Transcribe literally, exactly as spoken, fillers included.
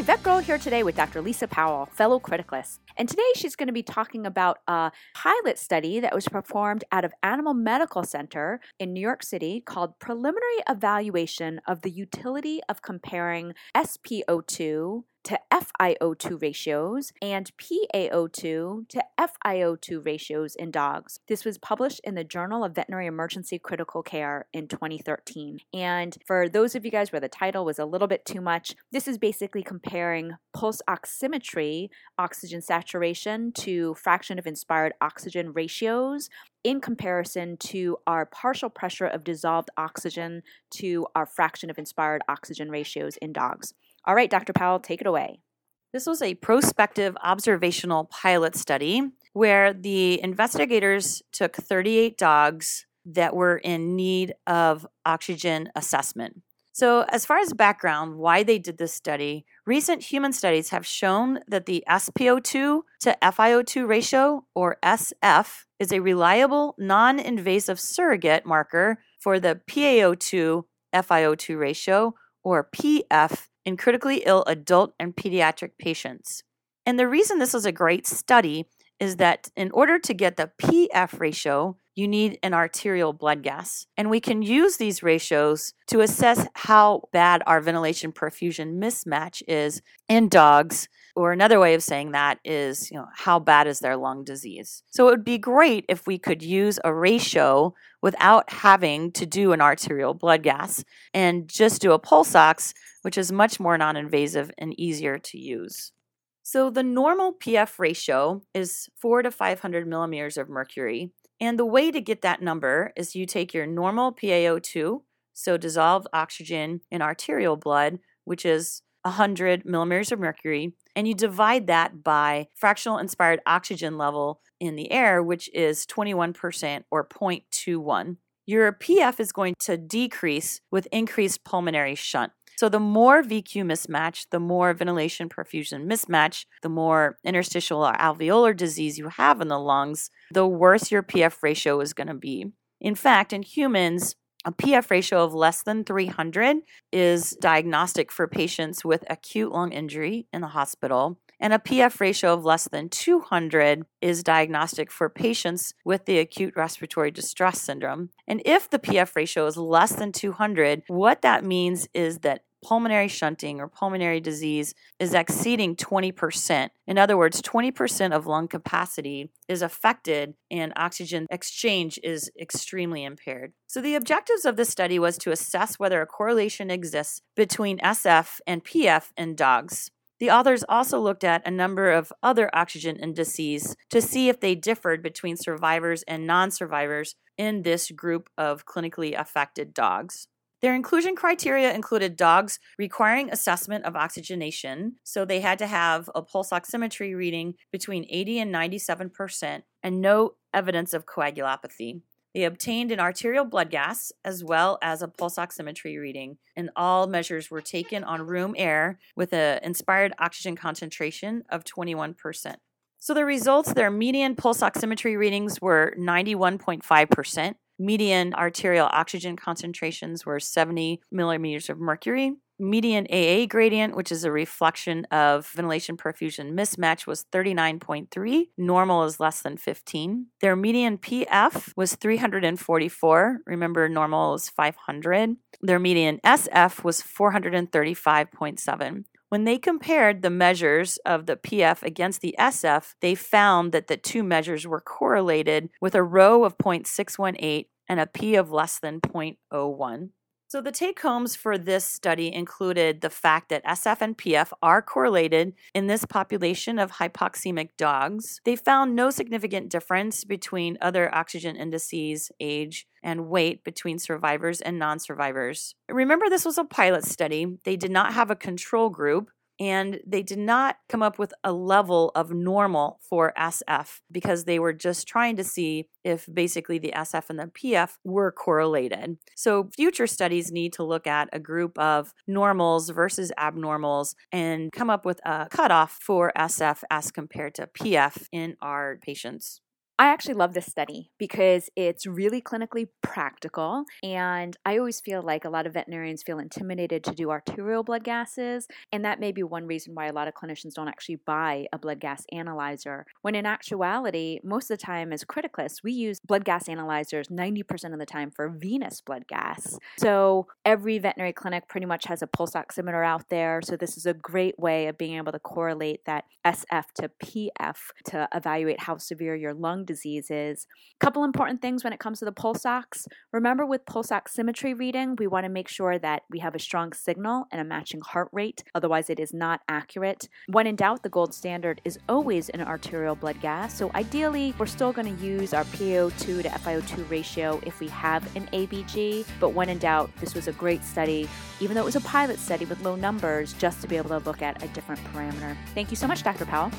Hi, VetGirl here today with Doctor Lisa Powell, fellow criticalist. And today she's going to be talking about a pilot study that was performed out of Animal Medical Center in New York City called Preliminary Evaluation of the Utility of Comparing S P O two to F I O two Ratios and P A O two to F I O two Ratios in Dogs. This was published in the Journal of Veterinary Emergency Critical Care in twenty thirteen. And for those of you guys where the title was a little bit too much, this is basically comparing pulse oximetry, oxygen saturation, to fraction of inspired oxygen ratios in comparison to our partial pressure of dissolved oxygen to our fraction of inspired oxygen ratios in dogs. All right, Doctor Powell, take it away. This was a prospective observational pilot study where the investigators took thirty-eight dogs that were in need of oxygen assessment. So as far as background, why they did this study, recent human studies have shown that the S P O two to F I O two ratio, or S F, is a reliable, non-invasive surrogate marker for the P A O two F I O two ratio, or P F, in critically ill adult and pediatric patients. And the reason this is a great study is that in order to get the P F ratio, you need an arterial blood gas. And we can use these ratios to assess how bad our ventilation perfusion mismatch is in dogs, or another way of saying that is, you know, how bad is their lung disease. So it would be great if we could use a ratio without having to do an arterial blood gas and just do a pulse ox, which is much more non-invasive and easier to use. So the normal P F ratio is four to five hundred millimeters of mercury. And the way to get that number is you take your normal P A O two, so dissolved oxygen in arterial blood, which is one hundred millimeters of mercury, and you divide that by fractional inspired oxygen level in the air, which is twenty-one percent or zero point two one. Your P F is going to decrease with increased pulmonary shunt. So the more V Q mismatch, the more ventilation perfusion mismatch, the more interstitial or alveolar disease you have in the lungs, the worse your P F ratio is going to be. In fact, in humans, a P F ratio of less than three hundred is diagnostic for patients with acute lung injury in the hospital, and a P F ratio of less than two hundred is diagnostic for patients with the acute respiratory distress syndrome. And if the P F ratio is less than two hundred, what that means is that pulmonary shunting or pulmonary disease is exceeding twenty percent. In other words, twenty percent of lung capacity is affected and oxygen exchange is extremely impaired. So the objectives of this study was to assess whether a correlation exists between S F and P F in dogs. The authors also looked at a number of other oxygen indices to see if they differed between survivors and non-survivors in this group of clinically affected dogs. Their inclusion criteria included dogs requiring assessment of oxygenation, so they had to have a pulse oximetry reading between eighty and ninety-seven percent and no evidence of coagulopathy. They obtained an arterial blood gas as well as a pulse oximetry reading, and all measures were taken on room air with an inspired oxygen concentration of twenty-one percent. So the results, their median pulse oximetry readings were ninety-one point five percent. Median arterial oxygen concentrations were seventy millimeters of mercury. Median Aa gradient, which is a reflection of ventilation perfusion mismatch, was thirty-nine point three. Normal is less than fifteen. Their median P F was three hundred forty-four. Remember, normal is five hundred. Their median S F was four hundred thirty-five point seven. When they compared the measures of the P F against the S F, they found that the two measures were correlated with a rho of zero point six one eight and a P of less than zero point zero one. So the take-homes for this study included the fact that S F and P F are correlated in this population of hypoxemic dogs. They found no significant difference between other oxygen indices, age, and weight between survivors and non-survivors. Remember, this was a pilot study. They did not have a control group, and they did not come up with a level of normal for S F because they were just trying to see if basically the S F and the P F were correlated. So future studies need to look at a group of normals versus abnormals and come up with a cutoff for S F as compared to P F in our patients. I actually love this study because it's really clinically practical, and I always feel like a lot of veterinarians feel intimidated to do arterial blood gases, and that may be one reason why a lot of clinicians don't actually buy a blood gas analyzer, when in actuality, most of the time as criticalists, we use blood gas analyzers ninety percent of the time for venous blood gas. So every veterinary clinic pretty much has a pulse oximeter out there, so this is a great way of being able to correlate that S F to P F to evaluate how severe your lung diseases. A couple important things when it comes to the pulse ox. Remember, with pulse oximetry reading, we want to make sure that we have a strong signal and a matching heart rate. Otherwise, it is not accurate. When in doubt, the gold standard is always an arterial blood gas. So ideally, we're still going to use our P A O two to F i O two ratio if we have an A B G. But when in doubt, this was a great study, even though it was a pilot study with low numbers, just to be able to look at a different parameter. Thank you so much, Doctor Powell.